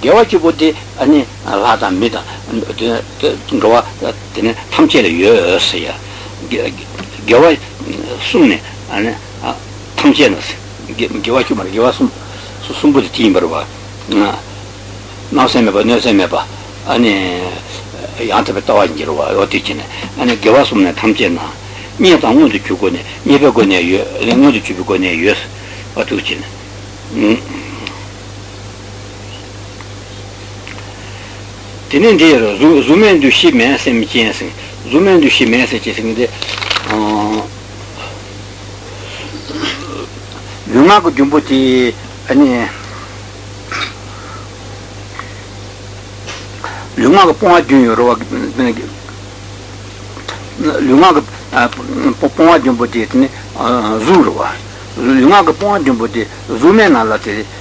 대화지보디 아니 라다입니다. 그와 때문에 탐제를 여었어요. 겨와 숨네 아니 탐제는스. 겨와지 말이야. 겨와숨 숨부터 팀으로 봐. 나세메 봐. 아니 양탑에 떠와지로 와. 어떻게네. 아니 겨와숨네 탐제나. 니가 아무도 죽고네. 니가 거네. 영어도 죽고네. 여스. 어떻게네. tenendero zumendo chimé sem chance zumendo chimé sem chance lumago jumbuti ani lumago ponga jumuro lumago ponga jumbuti ne zuro lumago ponga jumbuti zumena la te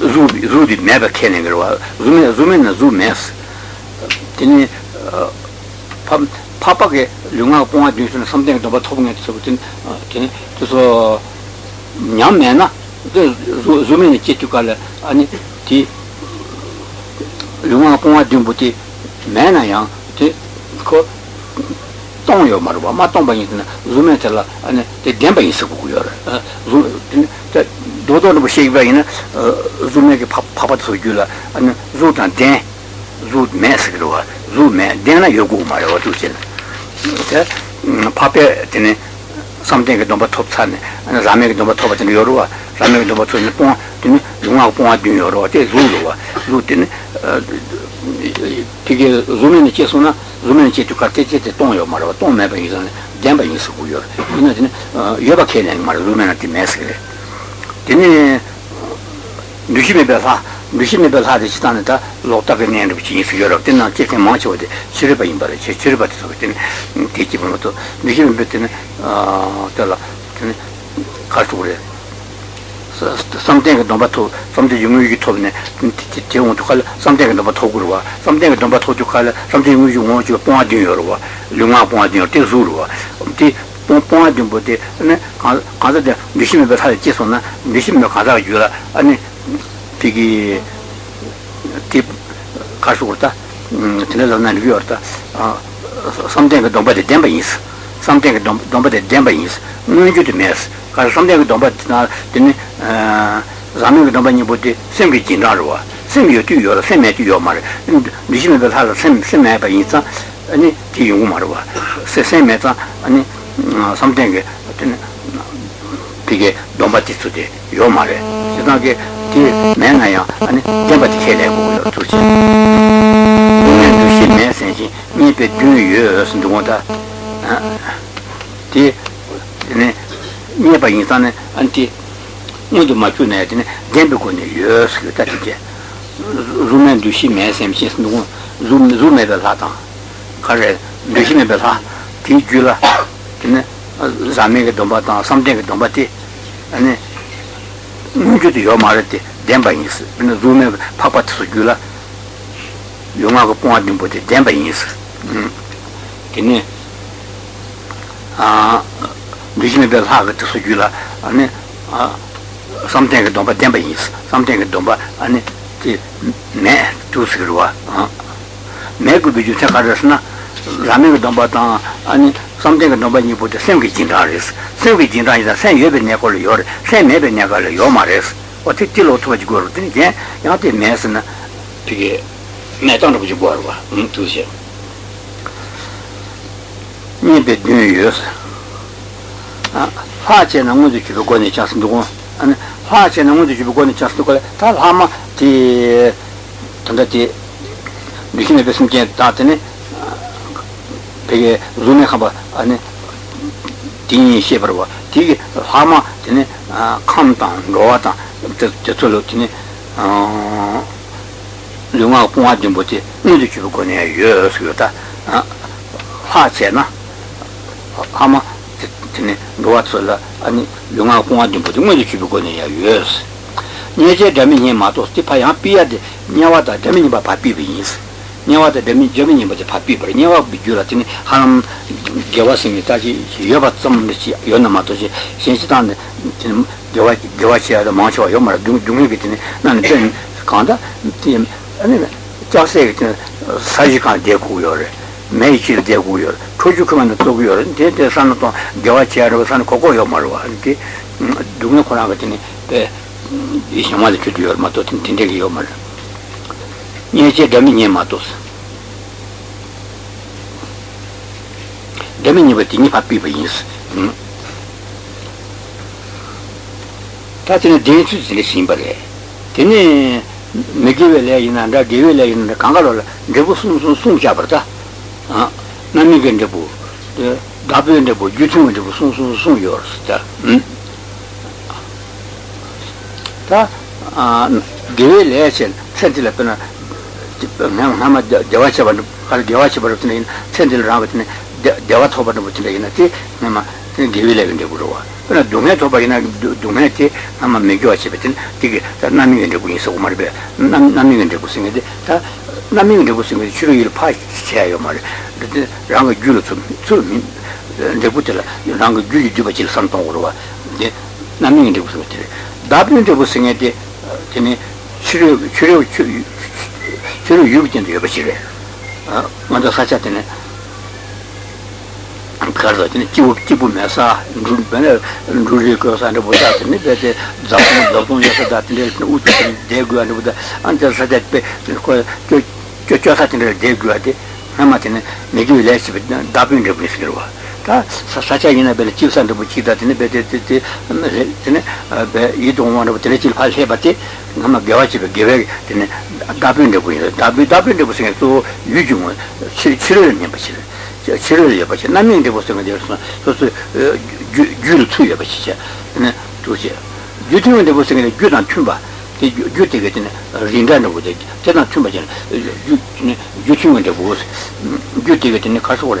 Zudi never can ever Zumina Zumes. Then Papa Lunga Ponga something about talking at something to so young man, Zumina Chituka, and the Lunga Ponga Jumbuti, Mana Yang, Tonyo Marwa, Matomba, Zumetella, and the Gamba is a 도도는 무시해버리나 좀에게 파파도 줄라 아니 조탄 대 조메스그로와 조메 대나 요구 말어 두질 파페 되네 something 넘버 톱산 아니 라메 넘버 톱은 요로와 라메 넘버 톱은 뽕 되네 용하고 뽕아 되요로 대 조로와 루트네 되게 조메는 계속나 조메는 계속 같이 계속 동요 말어 동메 이전에 담배 인수고요 이나지는 여바케네 말 조메한테 메스그래 네 누심에 배사 누심에 배사도 지단에다 로타게 내는 비치니 수여럽 때나 제게 마쳐데 치르바 임바레 치르바도 소게네 대기분도 누심에 배때는 달라 그 가르고래 something 넘바토 something 유무기 토네 대용도 칼 something 넘바토 그러와 something 넘바토 주칼 something 유무기 원주 뽕아디여와 룽아 뽕아디여 대수로와 티 point de beauté ne quand de mishime de ça qui sont là mishime quand ça je là ani pigi type cachorta tenelona liorta something de domba de dembais something de domba de dembais nous je te mess quand something de domba de ramen de domba ni beauté sem qui dans le roi sem yo tu yo sem tu yo mal mishime de ça sem pas insa ani qui yo mal roi c'est sem ani something big dombatis today, your mother. You don't get men and Dembat Kelego to ship message, me be 2 years in the water. Nearby in Sunday, Auntie, no do much in it, then become years to touch it. Zoom and do she mess and she's no zoom at the latter. Correct, do she never teach you. Zamega Dombatan, something at Dombati, and you do your marriage, Dembais, and the Zoom Papa Sugula, Yomago Pondim, but the Dembais. Can reasonable Harvard to Sugula, and something at Domba Dembais, something at Domba, and the man to Silva. Maybe you take a resna, Zamega Dombatan, and something nobody put the same guitars, same guitars, the same Yebenecolor, same Ebenegal, Yomares, or Tilo to which Guru, yeah, not a mess and Piggy Meton of Jugorva, Intusia. Maybe New Year's Hatch and a music you go in the chance to go, and Hatch and a music you go in the chance to go, Talhama, the Tandati, the Kinebus and Tatene. Zume Haba and Tin Sheverwa, Tig Hama, Tene, Kamtan, Roata, Tetulutine, Luma Puadimbuti, Nudichu Gonia, Yosota, 매일 되고요. 초주크만 되고요. 대대산은 또 겨와치하고 산 거고 요 말로. 이게 누구나 그런 거더니 이 정말 주도요. 맞도 된대기 요 말. 이제 담이니 맞도스. 담이니 버티니 바삐 버인스. 다시는 대수지를 심벌에. 되네 매기벨에 있는다. 기벨에 있는다. 강가로 내부 숨숨숨 잡았다. Nami can debo, the Dabu debo, you two debo, soon yours. Givil Asian, Sentinel, Hamad, Javacha, Javacha, Sentinel Rabbit, Javatoba, Nama, Givil Debo. When I do Metoba, Dumeti, I'm a major chipitin, ticket, Nami and Debo, so Marbe, Nami and Debo sing it. 남이 되고 있으면 주로 일 파시해요 말이야. 근데 랑거 줄을 좀 내부터라. 랑거 줄이 뒤바질 산통으로 와. 근데 남이 되고 있으면 돼. 답이 되고 있으면 돼. 되네. 주로 유비한테 여보시래. 아, 먼저 사자한테는 가서 되네. 기부면서 눈변에 눈을 거서한테 보자더니 되게 잡고 다들 우측 대고 안보다 안전 사자 때 교차사진을 대구하되 남한테는 매기를 했을 때 답은 되고 있어요. 다 사자이나 벨 집산도 붙이다더니 배대대 전에 이동원으로 들을 할 해봤지. 남아 겨와집에 계획 되네. 답은 되고 있어요. 답은 되고 생겨 또 유중은 치료를 해봤지. 치료를 해봤지. 남이 되고 생겨 되었어. 그래서 줄 투여 봤지. 네. 도시. 유튜브에 되고 생겨 줄안 춤봐. yu teke tene rindan rabu teke tena tsumba tene yu tsumun rabu usi yu teke tene kaso kore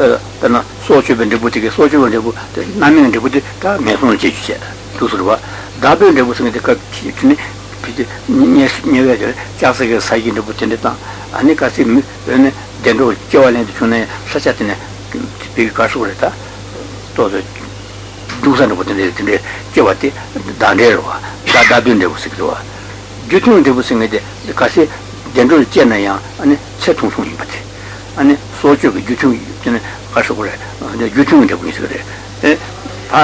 पे ना सोचो बंदे बोलते के सोचो बंदे बो नामी बंदे बोलते का मैं सुन चीज़ चीज़ दूसरी बात दाबे बंदे बोलते के का चीज़ पिछे न्याय जो चार्ज के साइज़ बंदे बोलते ने ता अनेक ऐसे ने जनरल चौले ने चुने सच्चाई ने पिक दूसरे बोलते हैं इतने क्या बात है दाने रहा दादाबीन देखो सिखलो आ जो तुम देखो सिंगे दे काशी जनरल चेना यां अने छठों सोनी बचे अने सोचो कि जो तुम जने काशो करे अने जो तुम देखो नहीं सिखले आ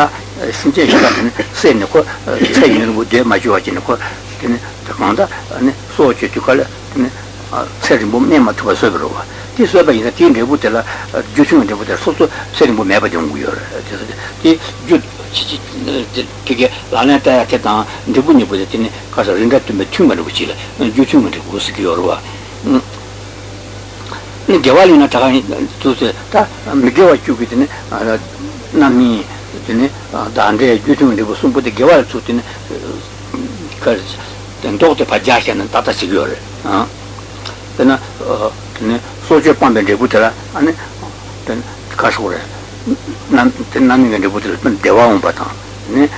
सिंचे इलाके में सेने को सेने को दे मज़ूर आजने को जने तकांडा अने सोचो जो कल जने सेरिंबो में मत हुआ सोच रहा 이 수업에는 뒤에 붙어라 주중에 붙어 소소 세림부 매번 연구요. 이 되게 안에다 했다. 누구니 보더니 가서 인가 좀 튕겨는 거지라. 주중에 되고 쓰기요와. 이 개발이나 다가니 도서 다 미개와 주기더니 남이 되네. 다한테 주중에 되고 숨부터 개발 주더니 그 전도도 받자시는 따다 쓰기요. 아. 그러나 소주 반면 되고더라 아니 된 가서래 난 남이면 되고더라 대화원 받아 네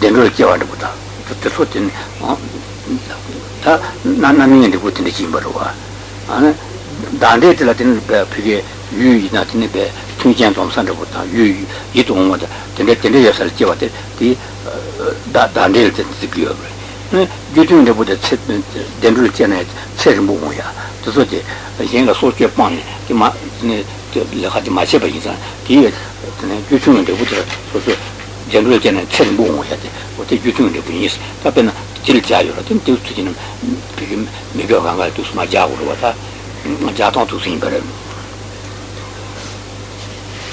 대결 기와도 받아 그때 소진 어다 남이면 되고더니 김벌어와 아니 단대들한테는 그게 유이나티네 배 통장 동산도 받아 유이 이동원도 근데 역사를 기와대 이 단대들 지기요 네 요즘에 보다 대결 전에 세를 모으야 저기 얘가 소주에 빵이 이마 네 저기 마셔 봐 이상 뒤에 그냥 주중에 되고서 소소 전부 전에 책 보고 해야 돼. 어떻게 주중에 되고 있어. 답변은 질자요. 좀 뒤쪽에는 지금 내가 강가에 두스마 자고로 왔다. 자동 두스인 거래. 난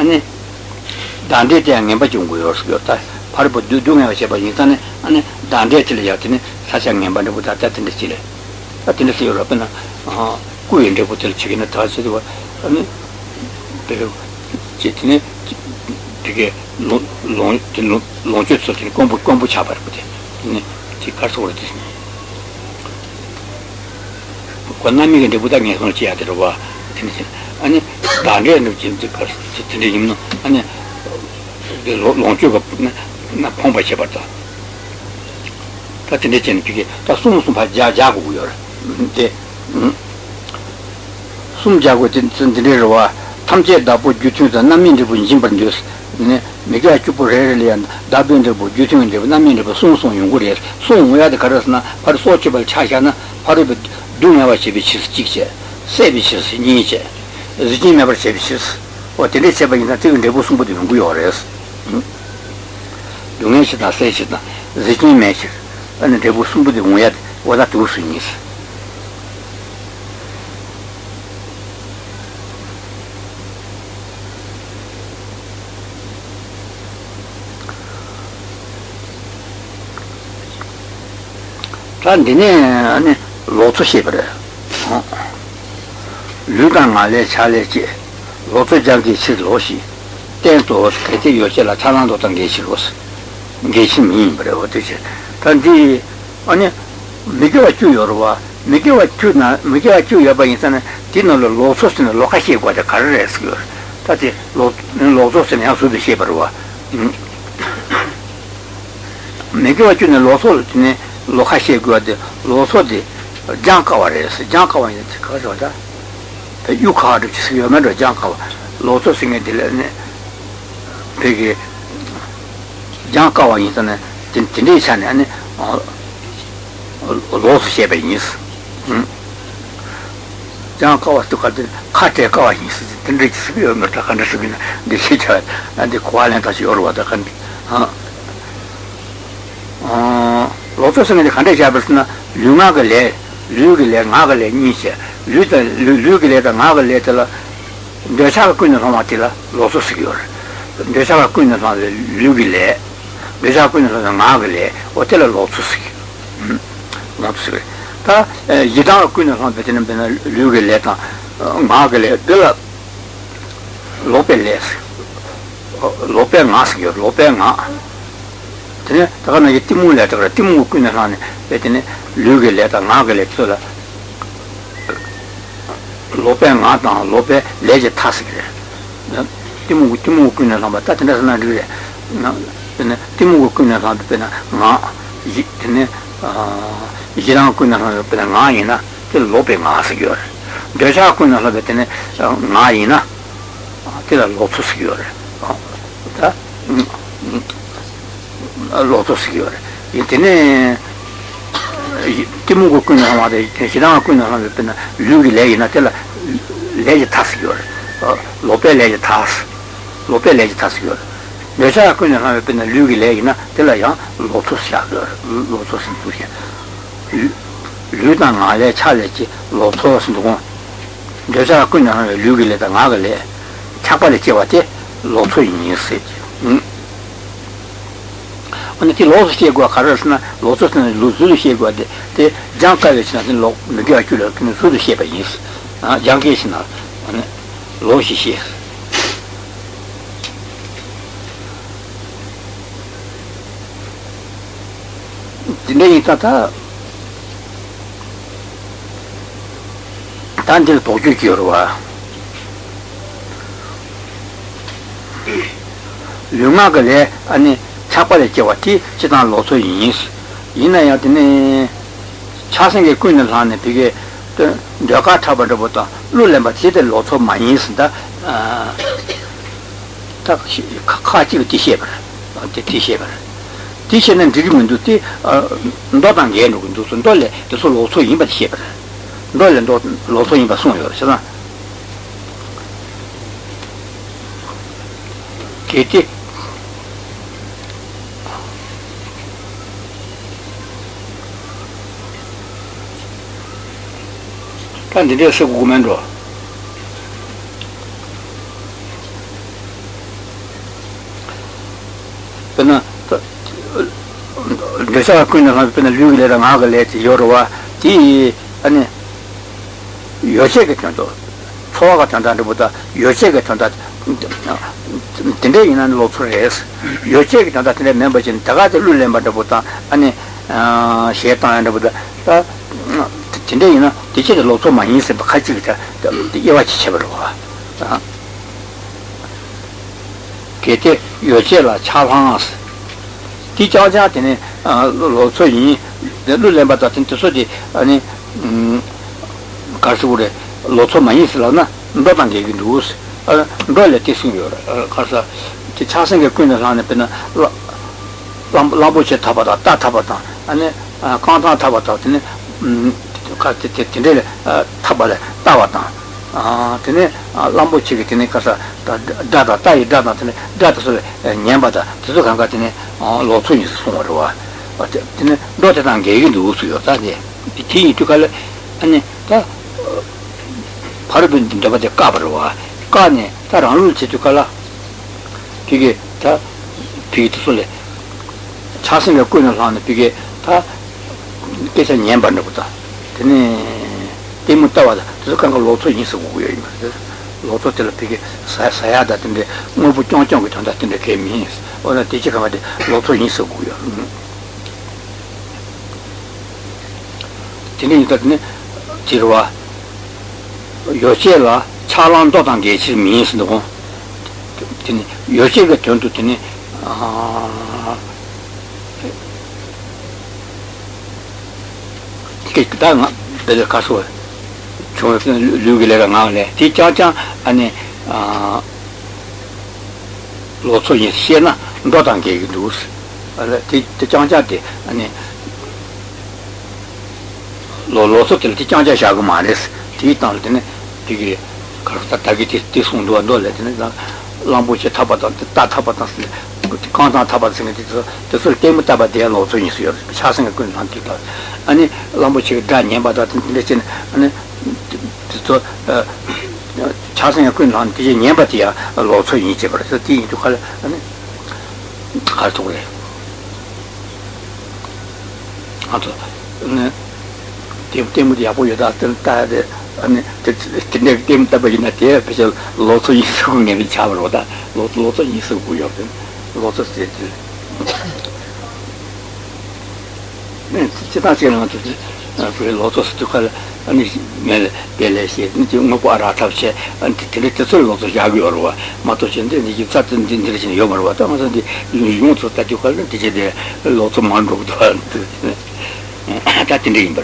아니 단대 대항에 빠진 거였었다. 바로 두둥에 제가 인터넷 아니 단대 틀렸더니 사장에 만나보다 같은데 지래. 같은데 유럽은 아 구인데 호텔 치기는 다 쓰고 아니 배우 제티네 되게 론체스 같은 공부 잡아야 돼. 네. 티카서 오래 됐네. 권남이가 이제 부당에 손을 지어야 되고 아니 다른 지금 가서 들리는 아니 론체가 나 폼바 잡았다. 같은 데는 그게 다 숨숨 봐 자고요. 근데 숨 자고 진들이로 와 탐제다 보 주춘자 남민들 분 심벌뉴스 네 내가 주포레리안 다빈들 보 주춘들 남민들 보 송송 용고리 송우야데 가르스나 바로 소치벌 차샤나 바로 두냐와 집이치스 찍제 세비치스 니제 지금에 벌 세비치스 어디에 세바이나 뜨는데 무슨 부분이 용고요레스 용에시다 세시다 지금에 아니 대부 숨부디 용야 와다 두스니스 단디네 로트 시브레 류강 알레 차레지 로트 장기 실로시 땡도 그때 요제라 차난도 단계 실로스 게심이 브레 어떻게 단디 아니 미겨와 주여와 미겨와 주나 미겨와 주여바 인산에 디노로 로소스는 로카시에 과자 가르레스고 다디 로소스는 아수도 시브르와 미겨와 주나 로소스는 로카시에 그거데 로소데 장카와레스 장카와인데 그거다 유카르 지스여면로 장카와 로소싱에 들네 되게 장카와인데 진리산에 아니 로소셰베니스 장카와스도 같은 카테카와니스 진리스여면로 타간스빈데 시차 안데 코알렌타시 요르와다 간데 로토스는 간대 잡을스나 류마글레 류글레 나글레 니세 류다 류글레다 나글레다 데샤가 꾸는 사람들라 로토스기요 데샤가 꾸는 사람들 류글레 데샤가 꾸는 사람 나글레 호텔 로토스기 로토스기 다 이다 꾸는 사람들은 맨날 류글레다 나글레 데라 로펠레스 로펠 마스기요 로펠 나 네, 다가나 이 팀물에 들어 팀물 꾸는 하네. 그랬더니 류겔에다 나겔에 쏘라. 로펜 아다 로페 레제 타스게. 팀물 꾸는 하면 따뜻한 날이래. 네, 팀물 꾸는 하면 되나. 나 이네 이랑 꾸는 하면 되나. 나이나 그 로페 마스기요. 대자 꾸는 하면 되네. 나이나 그다 로프스기요. 다 로토스기요. 이때는 김무국 군이 하마데 시당 군이 하마데 때는 유리레이나 때라 레지타스기요. 로페레지타스. 로페레지타스기요. 내가 군이 하마데 때는 유리레이나 때라야 로토스야기요. 로토스는 두시. 유당 아래 차례지 로토스는 공. 내가 군이 하마데 유리레다 나가래. 착발에 제와지 로토인이 있어요. 근데 로스 시에고 가르스나 로스는 루즈르 시에고 데 장카베스는 로 내가 줄을 그 루즈 시에바 있어. 아, 장게시나. 아니 로시 시. 근데 타타 단들 도주기로와 유마글에 아니 차발에 제와티 지단 로소 인스 이나야드네 차생게 꾸는 사람에 비게 내가 타버려보다 룰렘바 제대 로소 많이 있다 딱 카카지고 디셰버 어때 디셰버 디셰는 드리면도 띠 너단 예누군 두선 돌레 그래서 로소 인바 디셰버 돌레 로소 인바 송요 그래서 게티 단디레스 고구만도 بنا دسا كنا ما بنا لوي لرا ما غليت يوروا تي اني يوشيك كنتو فوق تندان بودا يوشيك تندان تندينا لو فريس يوشيك تندان تندي ممبرين تغات لولم بودا اني شيطان بودا تندينا تيجي لو تو ما ينسى بخاجي يواشي شبروا kete yoche la cha phangas ti cha ja tene lo so yin lu le ba ta tin so de ani ka su de lo so ma yin la na ndo ban ge du us ndo le ti sin yo ka sa ti cha sen ge kun na ne pe na la bo che ta ba ta ta ba ta ani ka ta ta ba ta tene ka te te de ta ba ta ba ta tene lambo chigi tene kasa dada tai dada tene dada so nyamba da tsu kanga tene lo tsu ni so roa tene do te tang ge du su yo ta ne ti tu kala ane ta parbin din da ba de ka roa ka ne ta ran chi tu kala ki ta pi tu so le cha sin ge ku na la ne pi ge ta ke sa nyamba no ta tene imutawada tsukanga lotso ni suguyo ima lotso tela pige sa saya da tende mo bu chong chong tanda tende kemis ona teche kama de lotso ni suguyo tene tatne tirwa yochela chalan do dang ge chi mis no tene yochega chonto tene ke kitanga de kaso 저 류기래가 나오네. 티짜짱 아니 로소이 시에나 너단계 두스. 알티 티짱짱데 아니 로로소텔 티짱짱 샤고 마레스. 티탄데네 티게 가르타 타게티 티순도 돌레네. 람보체 타바다 타타바다스. 간다 타바스네 티서 저서 게임 타바데 로소이 시요. 차승의 군 한티다. 아니 람보체 다니에 바다튼 레친 아니 तो छासन को नाम के नियम बताया और तो ये पर तो तीन तो कल हर तो है अच्छा ने टेम दिया वो याद आता है ने टेम टेम तब ना थे फिर लोटो ये को ने बिछा रोदा लोटो ये से को याद लोटो से ने चेता से ना फिर लोटो से तो कल 아니 멜 벨레시 니가 뭐라 타셔 안티텔레트 솔로서 야기어와 마토신데 니가 찾던 진들이 요말 왔다 맞는데 요즘부터 딱히 걸는 되게 로트 만족도 안 돼. 같은 데 임버.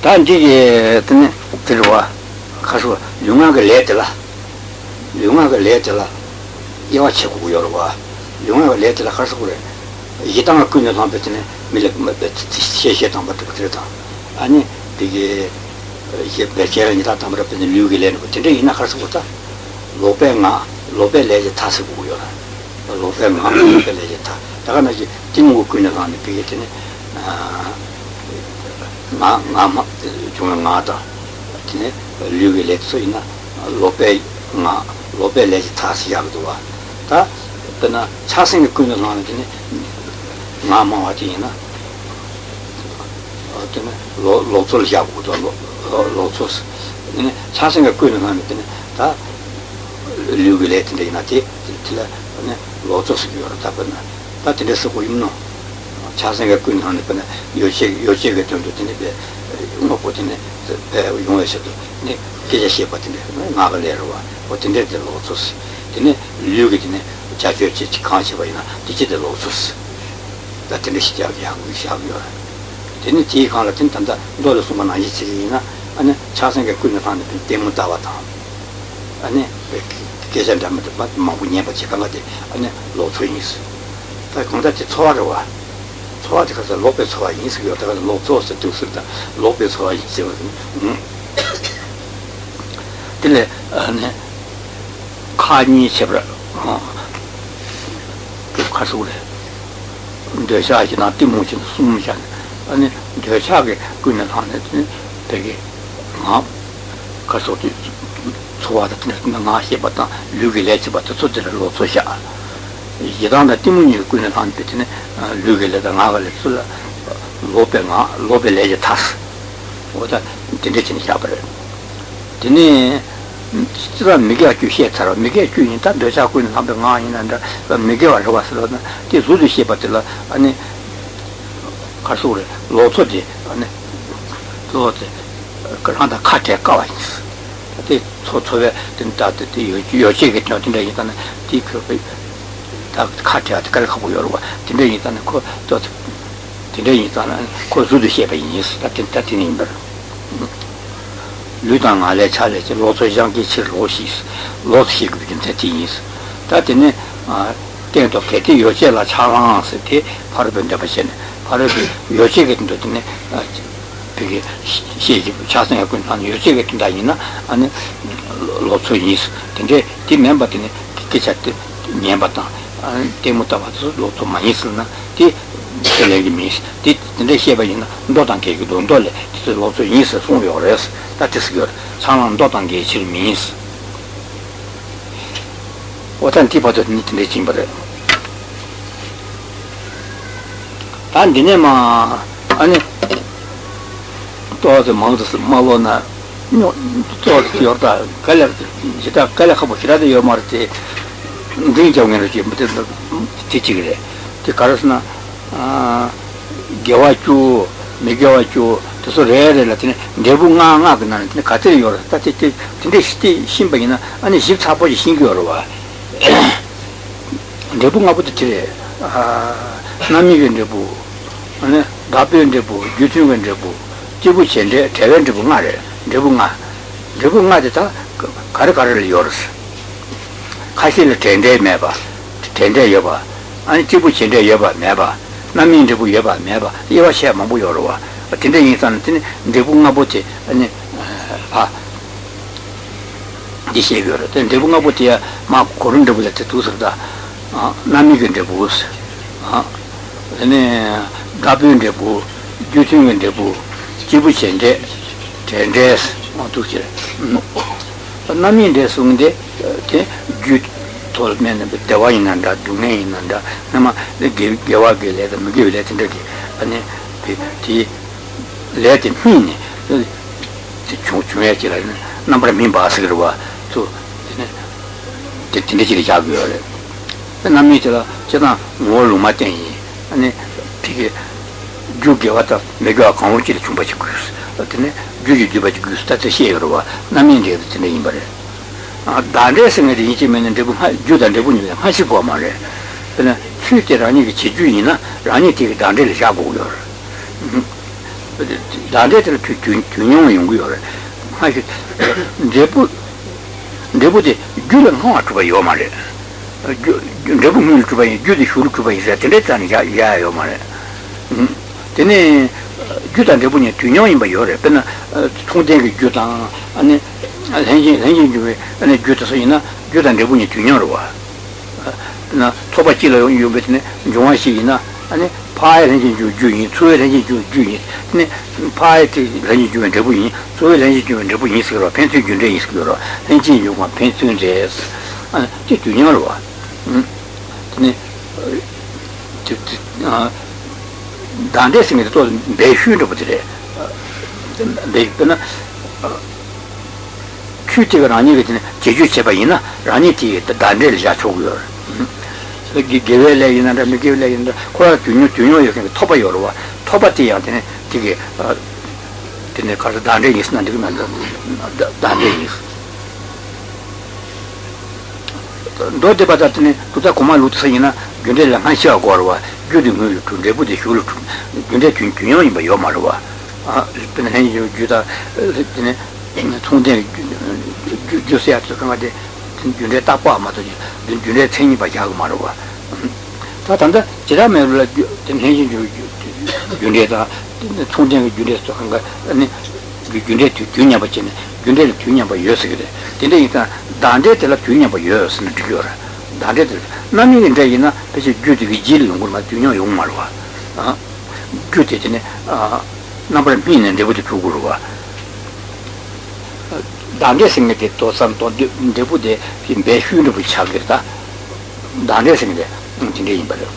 단지에 들어와 가서 용하게 내더라. 이와 치고 여러와 용하게 내더라 가서 그래. 이땅을 끊는 사람들은 밀레시에땅 받을 것들다. 아니 되게 이게 배제라는 다 담으라는 류기래는 것인데 이나 가서 보다 로베레제 타스고요. 로베레제 타. 다가나지 진국 끊는 사람이 되겠네. 마마 좀 나다. 이제 류기래서 이나 로베레제 타스야도 와. 다 그러나 차승이 끊는 사람들은 마마와지나 어떤 로로솔 야구도 로로소스 네 자신의 꾸는 하는데 다 류글레트인데 나티 틀라 네 로소스기로 답은 다 틀려서 보이노 자신의 꾸는 하는데 요체가 좀 되는데 뭐 보지네 용에서도 네 계제시에 버튼데 마발레로와 버튼데 로소스 네 류글이네 자격지 관심이나 디지털 로소스 같은 시작이 하고 시작이요. 되는 뒤에 가는 텐데 너도 숨만 안 있으리나. 아니 자생의 군을 하는 때문에 다왔다. 아니 계산 담도 맞만 분야 같이 가는데 아니 로트니스. 다 건다지 초아로와. 초아지 가서 로페 초아 인스요. 다가 로트스 뜻을다. 로페 초아 인스. 근데 아니 칸이 셔브라. 그 가서래. 대사지 나한테 무슨 숨이잖아. 아니 대사게 그냥 하는데 되게 아 가서도 suada ngashe bata lugilech bata sudre lo soja yedana timuni kuna hanpetine lugile da nagale sulla lopena lobelege tas oda tendecini sapere tene tira mega kyushe tara mega kyuni ta doja kuna nabe ngaina da mega wa rwaslo ti zudu shepatela ani kasure lo sodi ani tote 그러다 카트에 가와 있어. 근데 소소에 된다데 요지게 된다 일단은 디크에 딱 카트에 가려 가고 여러분. 근데 일단은 그또 근데 일단은 고수도 쉐베 있어. 같은 같은 거. 루당 알에 차례지 로소장기 치로시. 로시기 근데 티스. 다때는 아 때도 개티 요제라 차랑스 티 바로 된다 버시네. 바로 요지게 된다네. 그 시기 자선에 관한 요지에 같은 다이나 아니 로츠이스 근데 이 멤버들이 기차트 멤버다 때문에 와서 로츠 많이 쓰나 이 텔레그미스 이 레시바이나 도단 계획도 돌래 로츠이스 소요레스 다티스거 상황 도단 계획이 미스 어떤 티파도 니트네 짐벌 단 디네마 아니 तो माउंट्स मालूना न्यू तो योरता कलर जितना कलर खबर किया तो योर मार्चे दिन जाऊंगे ना जी मतलब चिचिग ले तो कारण गेवाचू मेगेवाचू तो सो रेले लातने देवुंगा ना तो ना तो काटे योर ताते तेरे सिटी सिंबगी ना अन्य सिंब सापोजी सिंगी योर वा देवुंगा बुत चिरे नामी गंडे बु अन्य दापे गंडे बु यूट्यूब गंडे बु 지구 전에 대변 지구가 아래 지구가 가르가르를 열었어 가시를 텐데 매봐 텐데 여봐 아니 지구 전에 여봐 매봐 남인 지구 여봐 매봐 이거 시험만 뭐 열어와 텐데 인산 텐데 지구가 보지 아니 아 이제 그래 텐데 지구가 보지야 막 그런 데보다 두서다 아 남이 근데 보스 아 근데 가빈데 보 유튜브인데 보 지부천데 텐데스 어떻게 남인데 숨데 그 돌면은 대화인한다 동네인한다 아마 개와게래도 미래래 텐데기 아니 티 레틴 핀이 조조야지라는 남발 민바스를 봐또 텐데지를 잡으래 남이더라 제가 뭘로 맞대니 아니 되게 जुगे वाता मेगा कामों चिल चुम्बचिक गुस अतने जुगे जुबचिक गुस ताते शेयर हुआ नमीन देते तने इम्बरे आ दाने से मेरे नीचे मैंने देखो हाँ जुदा देखो नहीं हाँ शिपो मारे तो ना चुटे रानी के चुजी ना रानी तेरे दाने ले जाबो योर दाने तेरे चुन्यों योंग योर हाँ देखो देखो ते जुलन हाँ चुबा यो मारे देखो मिल चुबा जुदी शुरू चुबा इस tene gyudan de bunye tunyo imba yore pena tongdeng gyudan ane henjin gyue ane gyuda so ina gyudan de bunye tunyo rwa na toba chila yo betne jongwa shi ina ane pae henjin gyu gyu yin tsue henjin gyu gyu yin ne pae te henjin gyu de bunye tsue henjin gyu de bunye sero pentu gyu de iskero henjin yo kwa pentu de ane ti tunyo rwa ne ti 단대스 밑에 또 배슈도 붙으래. 배는 큐티가 아니거든. 제주 제바이나 라니티 단대를 자초고요. 저기 개외래 이나라 미개외래 이나라 코라 균요 이렇게 터바 열어와. 터바티한테는 되게 되네 가서 단대에 있으나 되게 만다. 단대에 있어. 도대 받았더니 그다 고만 루트서이나 근데라 한시아 거와 규등을 근데부터 휴를 근데 균균이 뭐요 말와 아 일단 해요 규다 일단에 통대 규세야 저거한테 근데 답과 맞더니 근데 챙이 바야고 말와 다 단다 지라면을 해요 근데다 통대 규례서 한가 아니 근데 균이야 받지네 근데 균이야 봐 여서 그래 근데 일단 단대들 균이야 봐 여서는 되거라 단대들 남이 되이나 그래서 규득이 질는 걸 맞으냐 용 말과 아 규득이네 아 나버린 비는 데부터 죽으러 와 dāngyā sīngi tī tōsān tō dēbū dē bē hū nūpū chāgyō tā dāngyā sīngi dē jīndē yīmbā rō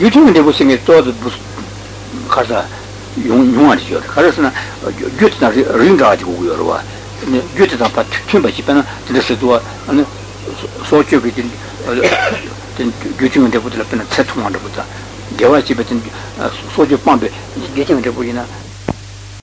gyūtūngi dēbū sīngi tō kārtā yōngā rī yō rō kārtā sīnā gyūtū nā rīngā jī gu yō rō wā gyūtū tā pā tūmbā jī pā nā tī sī tō sō chō kī gyūtūngi dēbū tī lā pā nā tsā tūngā rō pū tā gyāwā jī pā tī sō chō pāmbē gyūtūngi dēbū yī nā